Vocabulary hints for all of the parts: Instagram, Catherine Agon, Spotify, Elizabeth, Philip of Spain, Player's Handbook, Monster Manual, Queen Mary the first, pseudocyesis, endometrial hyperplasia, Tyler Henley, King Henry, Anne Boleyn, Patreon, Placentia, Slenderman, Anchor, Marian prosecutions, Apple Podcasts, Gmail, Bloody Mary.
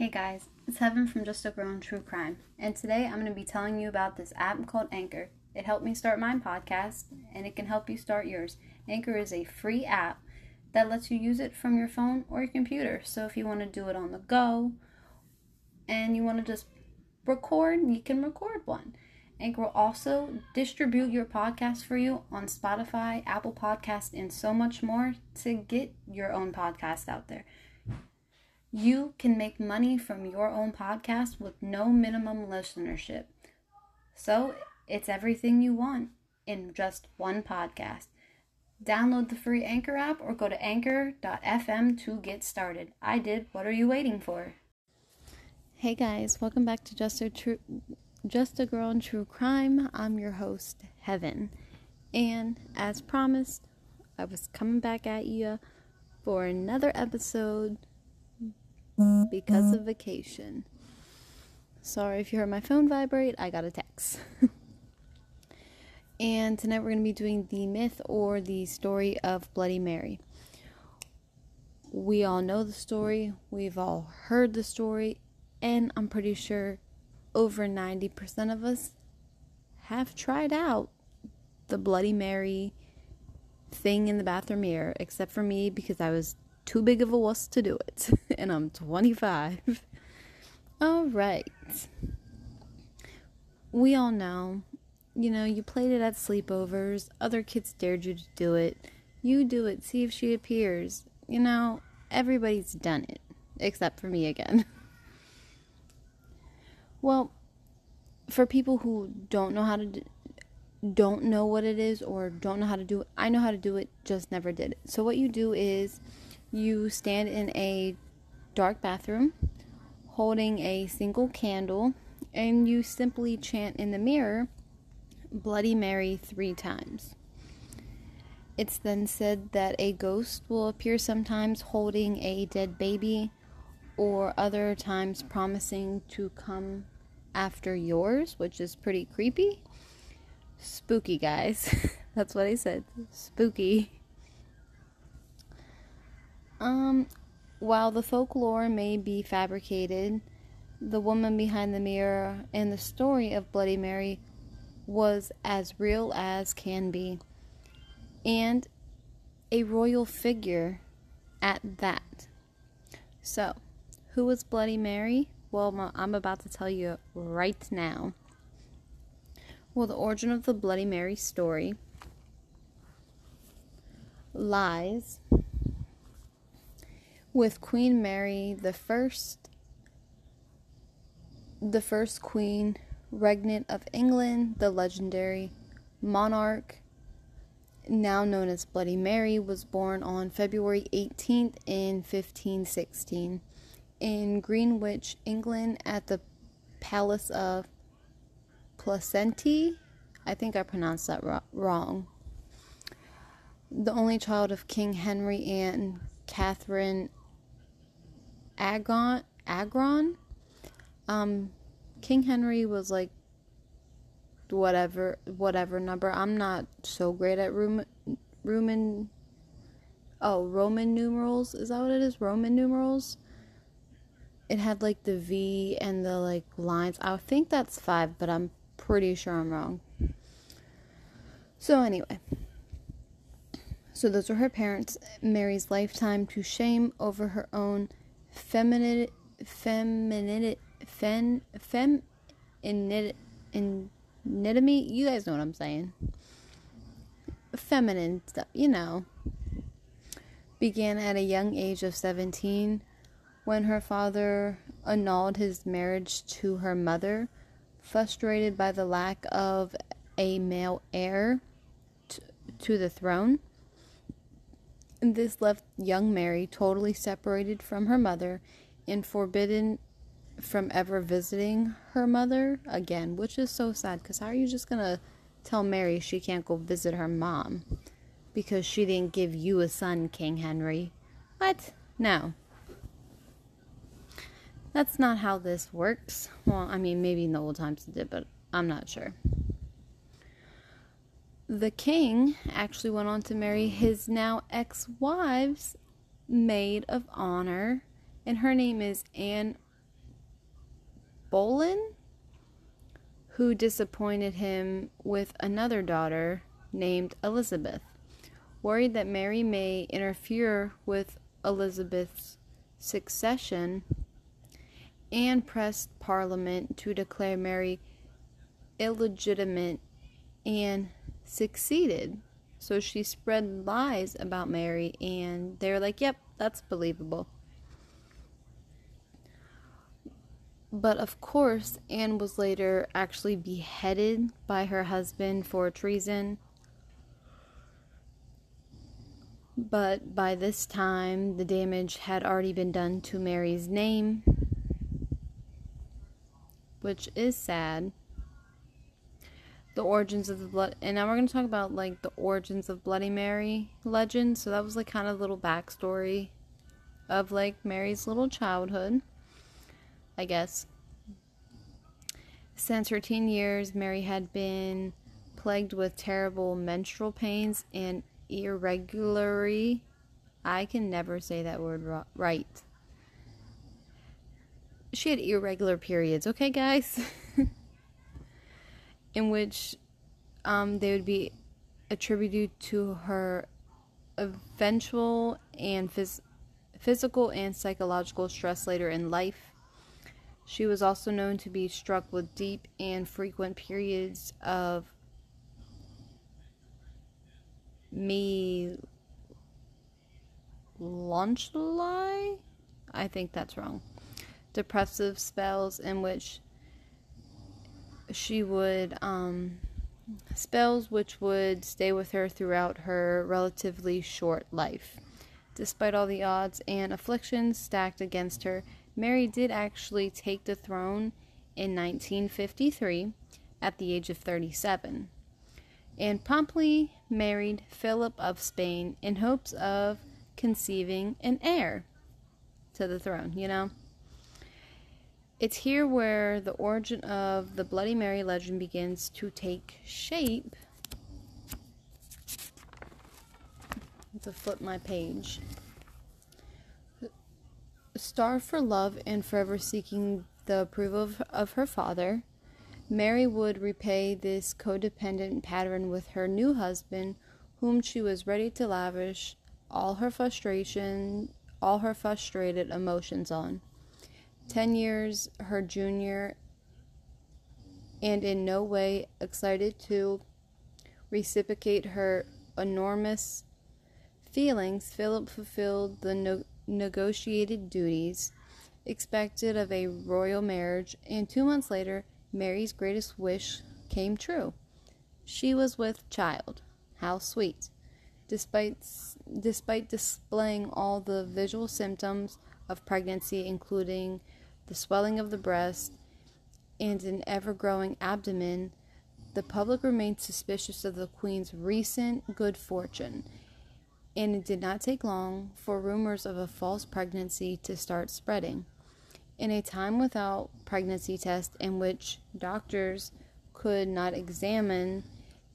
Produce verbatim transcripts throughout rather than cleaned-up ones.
Hey guys, it's Heaven from Just a Girl in True Crime, and today I'm going to be telling you about this app called Anchor. It helped me start my podcast, and it can help you start yours. Anchor is a free app that lets you use it from your phone or your computer, so if you want to do it on the go, and you want to just record, you can record one. Anchor will also distribute your podcast for you on Spotify, Apple Podcasts, and so much more to get your own podcast out there. You can make money from your own podcast with no minimum listenership. So it's everything you want in just one podcast. Download the free Anchor app or go to anchor dot f m to get started. I did. What are you waiting for? Hey guys, welcome back to Just a True, Just a Girl in True Crime. I'm your host, Heaven. And as promised, I was coming back at you for another episode because of vacation. Sorry if you heard my phone vibrate, I got a text. And tonight we're going to be doing the myth or the story of Bloody Mary. We all know the story, we've all heard the story, and I'm pretty sure over ninety percent of us have tried out the Bloody Mary thing in the bathroom mirror, except for me because I was too big of a wuss to do it, and I'm twenty-five. All right. We all know, you know, you played it at sleepovers. Other kids dared you to do it. You do it. See if she appears. You know, everybody's done it, except for me again. Well, for people who don't know how to do, don't know what it is or don't know how to do it, I know how to do it, just never did it. So what you do is, you stand in a dark bathroom holding a single candle, and you simply chant in the mirror, Bloody Mary, three times. It's then said that a ghost will appear sometimes holding a dead baby, or other times promising to come after yours, which is pretty creepy. Spooky, guys. That's what I said. Spooky. Um, while the folklore may be fabricated, the woman behind the mirror and the story of Bloody Mary was as real as can be, and a royal figure at that. So, who was Bloody Mary? Well, I'm about to tell you right now. Well, the origin of the Bloody Mary story lies with Queen Mary the first, the first queen regnant of England. The legendary monarch, now known as Bloody Mary, was born on February eighteenth in fifteen sixteen in Greenwich, England, at the Palace of Placentia. I think I pronounced that wrong. The only child of King Henry and Catherine Agon, Agron. Um, King Henry was like whatever, whatever number. I'm not so great at Roman, Roman, oh, Roman numerals. Is that what it is? Roman numerals? It had like the V and the like lines. I think that's five, but I'm pretty sure I'm wrong. So anyway. So those were her parents. Mary's lifetime to shame over her own feminine, feminine, fen, fem, in, in, anatomy. You guys know what I'm saying. Feminine stuff, you know. Began at a young age of seventeen when her father annulled his marriage to her mother, frustrated by the lack of a male heir to, to the throne. This left young Mary totally separated from her mother and forbidden from ever visiting her mother again, which is so sad, because how are you just going to tell Mary she can't go visit her mom because she didn't give you a son, King Henry? What? No. That's not how this works. Well, I mean, maybe in the old times it did, but I'm not sure. The king actually went on to marry his now ex-wife's maid of honor, and her name is Anne Boleyn, who disappointed him with another daughter named Elizabeth. Worried that Mary may interfere with Elizabeth's succession, Anne pressed Parliament to declare Mary illegitimate and succeeded. So she spread lies about Mary, and they were like, yep, that's believable. But of course, Anne was later actually beheaded by her husband for treason. But by this time, the damage had already been done to Mary's name, which is sad. The origins of the blood, and now we're going to talk about like the origins of Bloody Mary legend. So that was like kind of a little backstory of like Mary's little childhood, I guess. Since her teen years, Mary had been plagued with terrible menstrual pains and irregularly, I can never say that word ro- right. She had irregular periods, okay guys? In which um, they would be attributed to her eventual and phys- physical and psychological stress later in life. She was also known to be struck with deep and frequent periods of melancholy, I think that's wrong, depressive spells in which she would, um, spells which would stay with her throughout her relatively short life. Despite all the odds and afflictions stacked against her, Mary did actually take the throne in nineteen fifty-three at the age of thirty-seven, and promptly married Philip of Spain in hopes of conceiving an heir to the throne, you know? It's here where the origin of the Bloody Mary legend begins to take shape. I have to flip my page. Starved for love and forever seeking the approval of, of her father, Mary would repay this codependent pattern with her new husband, whom she was ready to lavish all her frustration, all her frustrated emotions on. Ten years her junior, and in no way excited to reciprocate her enormous feelings, Philip fulfilled the no- negotiated duties expected of a royal marriage, and two months later, Mary's greatest wish came true. She was with child. How sweet. Despite, despite displaying all the visual symptoms of pregnancy, including the swelling of the breast and an ever-growing abdomen, the public remained suspicious of the Queen's recent good fortune, and it did not take long for rumors of a false pregnancy to start spreading. In a time without pregnancy tests in which doctors could not examine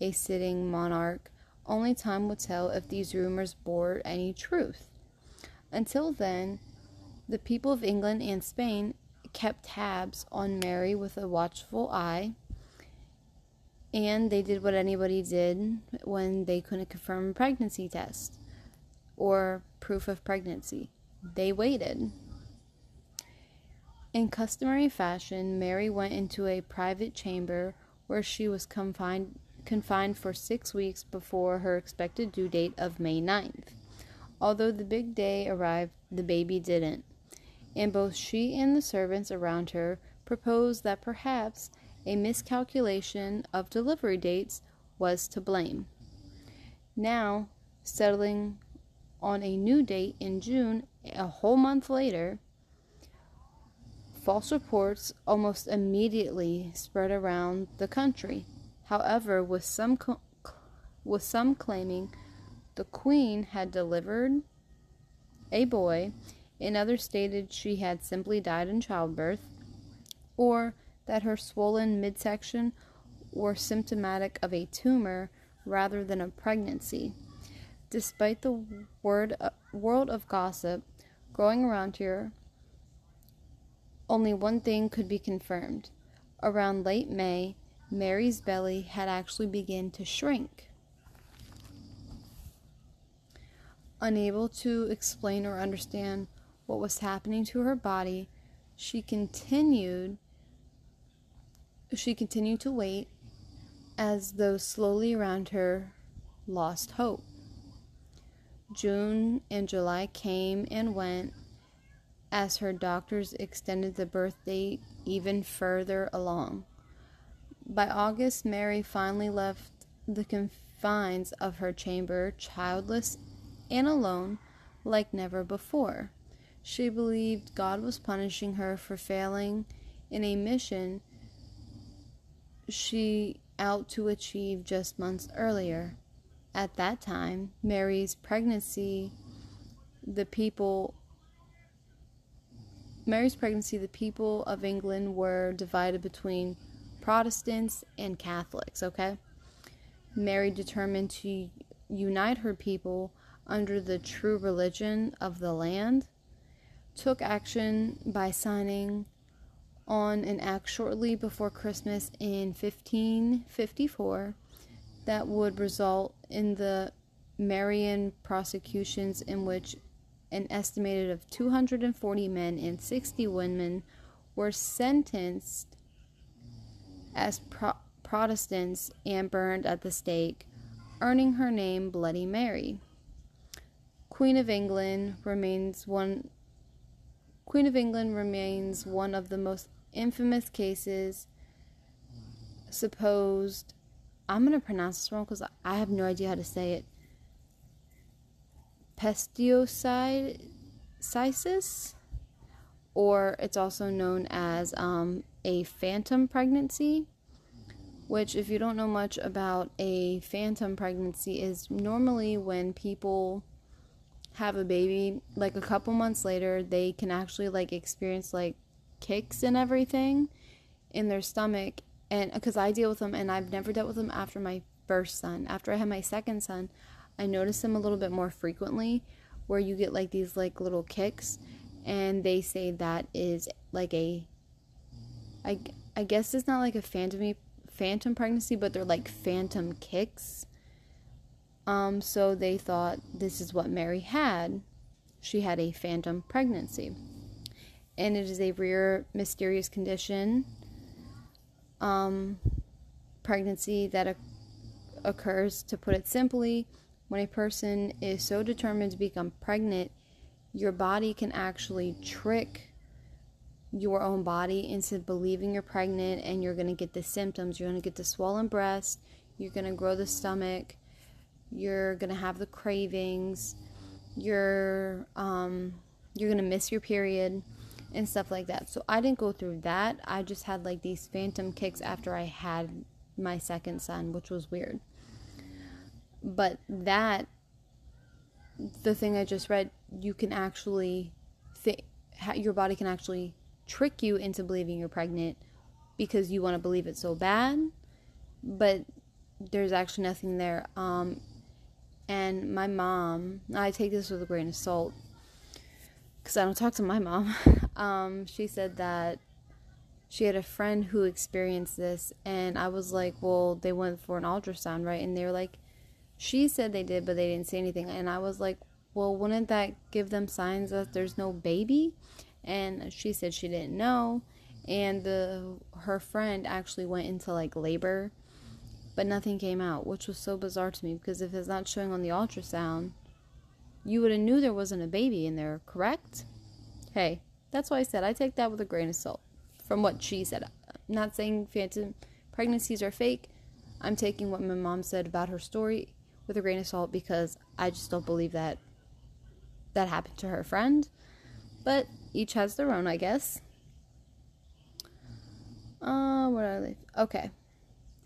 a sitting monarch, only time would tell if these rumors bore any truth. Until then, the people of England and Spain kept tabs on Mary with a watchful eye, and they did what anybody did when they couldn't confirm a pregnancy test or proof of pregnancy. They waited. In customary fashion, Mary went into a private chamber where she was confined, confined for six weeks before her expected due date of May ninth. Although the big day arrived, the baby didn't. And both she and the servants around her proposed that perhaps a miscalculation of delivery dates was to blame. Now, settling on a new date in June, a whole month later, false reports almost immediately spread around the country. However, with some co- with some claiming the Queen had delivered a boy, and others stated she had simply died in childbirth, or that her swollen midsection were symptomatic of a tumor rather than a pregnancy. Despite the word, uh, world of gossip growing around here, Only one thing could be confirmed. Around late May, Mary's belly had actually begun to shrink. Unable to explain or understand what was happening to her body, she continued she continued to wait, as those slowly around her lost hope. June and July came and went as her doctors extended the birth date even further along. By August, Mary finally left the confines of her chamber, childless and alone like never before. She believed God was punishing her for failing in a mission she out to achieve just months earlier. At that time, Mary's pregnancy, the people Mary's pregnancy, the people of England were divided between Protestants and Catholics, okay? Mary determined to unite her people under the true religion of the land, took action by signing on an act shortly before Christmas in fifteen fifty-four that would result in the Marian prosecutions, in which an estimated of two hundred forty men and sixty women were sentenced as pro- Protestants and burned at the stake, earning her name Bloody Mary. Queen of England remains one Queen of England remains one of the most infamous cases supposed... I'm going to pronounce this wrong because I have no idea how to say it. Pseudocyesis, or it's also known as um, a phantom pregnancy, which, if you don't know much about a phantom pregnancy, is normally when people have a baby, like a couple months later, they can actually like experience like kicks and everything in their stomach. And because I deal with them, and I've never dealt with them after my first son. After I had my second son, I noticed them a little bit more frequently, where you get like these like little kicks, and they say that is like a, I, I guess it's not like a phantom phantom pregnancy, but they're like phantom kicks. Um, so they thought this is what Mary had. She had a phantom pregnancy. And it is a rare, mysterious condition, um, pregnancy that o- occurs, to put it simply, when a person is so determined to become pregnant, your body can actually trick your own body into believing you're pregnant, and you're going to get the symptoms. You're going to get the swollen breast. You're going to grow the stomach. You're going to have the cravings, you're, um, you're going to miss your period, and stuff like that. So I didn't go through that. I just had like these phantom kicks after I had my second son, which was weird. But that, the thing I just read, you can actually, th- your body can actually trick you into believing you're pregnant because you want to believe it so bad, but there's actually nothing there. Um, And my mom, I take this with a grain of salt because I don't talk to my mom. um, she said that she had a friend who experienced this, and I was like, well, they went for an ultrasound, right? And they were like, she said they did, but they didn't say anything. And I was like, well, wouldn't that give them signs that there's no baby? And she said she didn't know. And the her friend actually went into like labor, but nothing came out, which was so bizarre to me, because if it's not showing on the ultrasound, you would have knew there wasn't a baby in there, correct? Hey, that's why I said I take that with a grain of salt from what she said. I'm not saying phantom pregnancies are fake. I'm taking what my mom said about her story with a grain of salt, because I just don't believe that that happened to her friend. But each has their own, I guess. Uh, what are they? Okay.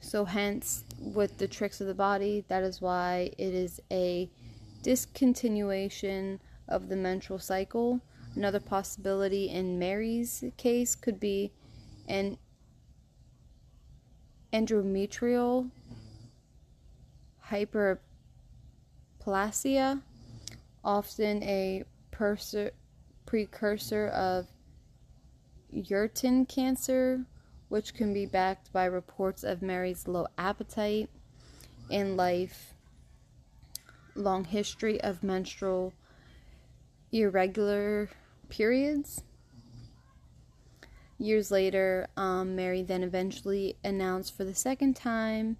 So hence, with the tricks of the body, that is why it is a discontinuation of the menstrual cycle. Another possibility in Mary's case could be an endometrial hyperplasia, often a precursor of uterine cancer, which can be backed by reports of Mary's low appetite in life, long history of menstrual irregular periods. Years later, um, Mary then eventually announced for the second time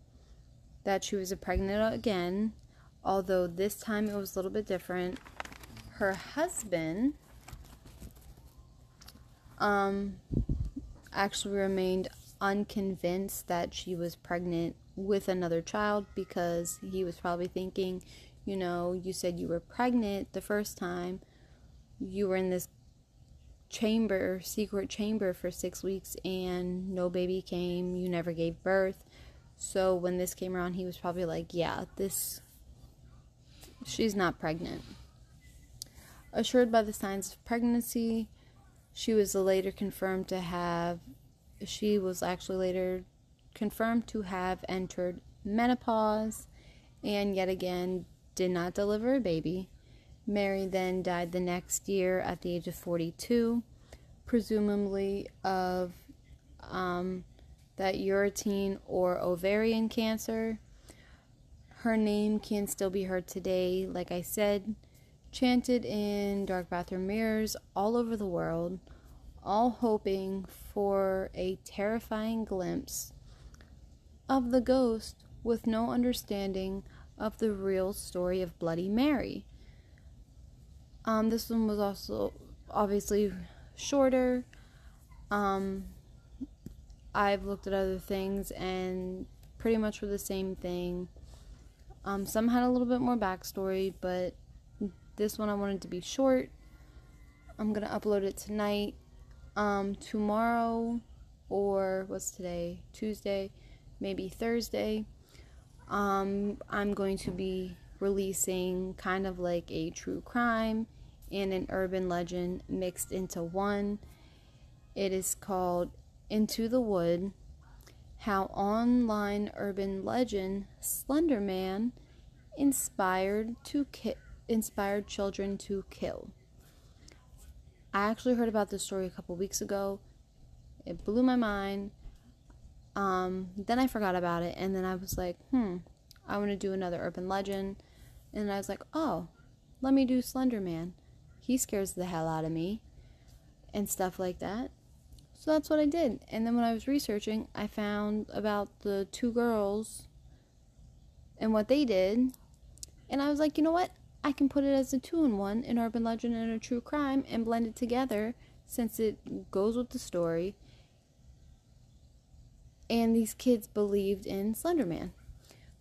that she was pregnant again, although this time it was a little bit different. Her husband um, actually remained unconvinced that she was pregnant with another child, because he was probably thinking, you know, you said you were pregnant the first time, you were in this chamber, secret chamber for six weeks and no baby came, you never gave birth. So when this came around, he was probably like, yeah, this, she's not pregnant. Assured by the signs of pregnancy, she was later confirmed to have, she was actually later confirmed to have entered menopause, and yet again did not deliver a baby. Mary then died the next year at the age of forty-two, presumably of um, that uterine or ovarian cancer. Her name can still be heard today, like I said, chanted in dark bathroom mirrors all over the world, all hoping for a terrifying glimpse of the ghost with no understanding of the real story of Bloody Mary. Um, this one was also obviously shorter. Um, I've looked at other things and pretty much were the same thing. Um, some had a little bit more backstory, but this one I wanted to be short. I'm going to upload it tonight. Um, tomorrow, or what's today? Tuesday, maybe Thursday. Um, I'm going to be releasing kind of like a true crime and an urban legend mixed into one. It is called Into the Wood: How Online Urban Legend Slenderman Inspired to Ki- Inspired Children to Kill. I actually heard about this story a couple weeks ago. It blew my mind. Um, then I forgot about it, and then I was like, hmm, I want to do another urban legend. And I was like, oh, let me do Slenderman. He scares the hell out of me and stuff like that. So that's what I did. And then when I was researching, I found about the two girls and what they did. And I was like, you know what? I can put it as a two-in-one, an urban legend and a true crime, and blend it together since it goes with the story. And these kids believed in Slenderman.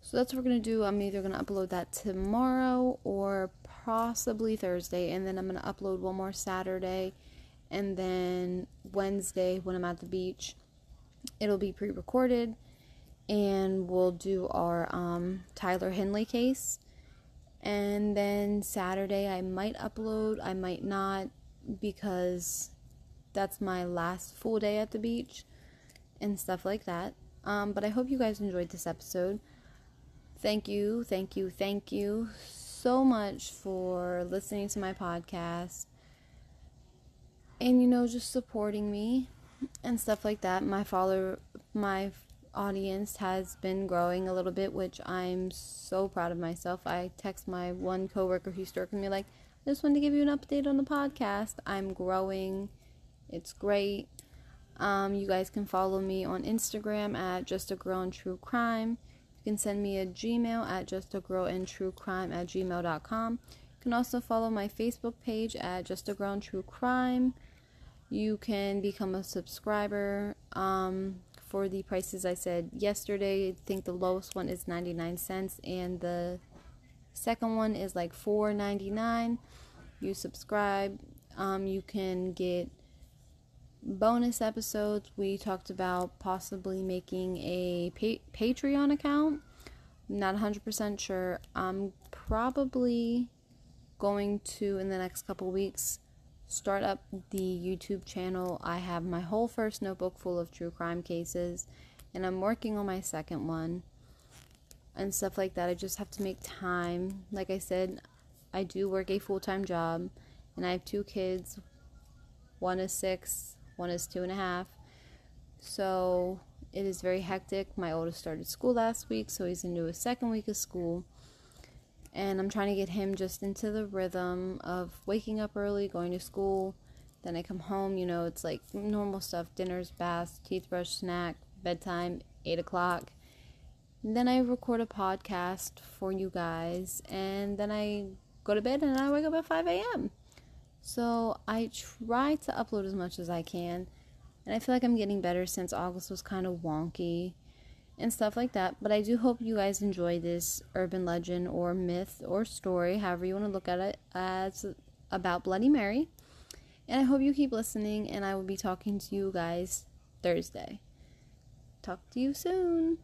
So that's what we're going to do. I'm either going to upload that tomorrow or possibly Thursday. And then I'm going to upload one more Saturday. And then Wednesday, when I'm at the beach, it'll be pre-recorded, and we'll do our um, Tyler Henley case. And then Saturday, I might upload, I might not, because that's my last full day at the beach and stuff like that. Um, but I hope you guys enjoyed this episode. Thank you, thank you, thank you so much for listening to my podcast. And, you know, just supporting me and stuff like that. My follower, my audience has been growing a little bit, which I'm so proud of myself. I text my one coworker who's working with me like, I just wanted to give you an update on the podcast. I'm growing. It's great. Um, you guys can follow me on Instagram at Just a Girl and True Crime. You can send me a Gmail at just a girl and true crime at gmail dot com. You can also follow my Facebook page at Just a Girl and True Crime. You can become a subscriber um, for the prices I said yesterday. I think the lowest one is ninety-nine cents and the second one is like four ninety-nine. You subscribe. Um, you can get bonus episodes. We talked about possibly making a pa- Patreon account. I'm not one hundred percent sure. I'm probably going to, in the next couple weeks, start up the YouTube channel. I have my whole first notebook full of true crime cases, and I'm working on my second one and stuff like that. I just have to make time. Like I said, I do work a full-time job, and I have two kids. One is six, one is two and a half. So it is very hectic. My oldest started school last week, so he's into his second week of school. And I'm trying to get him just into the rhythm of waking up early, going to school. Then I come home, you know, it's like normal stuff. Dinners, baths, teeth brush, snack, bedtime, eight o'clock. And then I record a podcast for you guys. And then I go to bed and I wake up at five a.m. So I try to upload as much as I can. And I feel like I'm getting better since August was kind of wonky and stuff like that. But I do hope you guys enjoy this urban legend or myth or story, however you want to look at it, as about Bloody Mary. And I hope you keep listening, and I will be talking to you guys Thursday. Talk to you soon.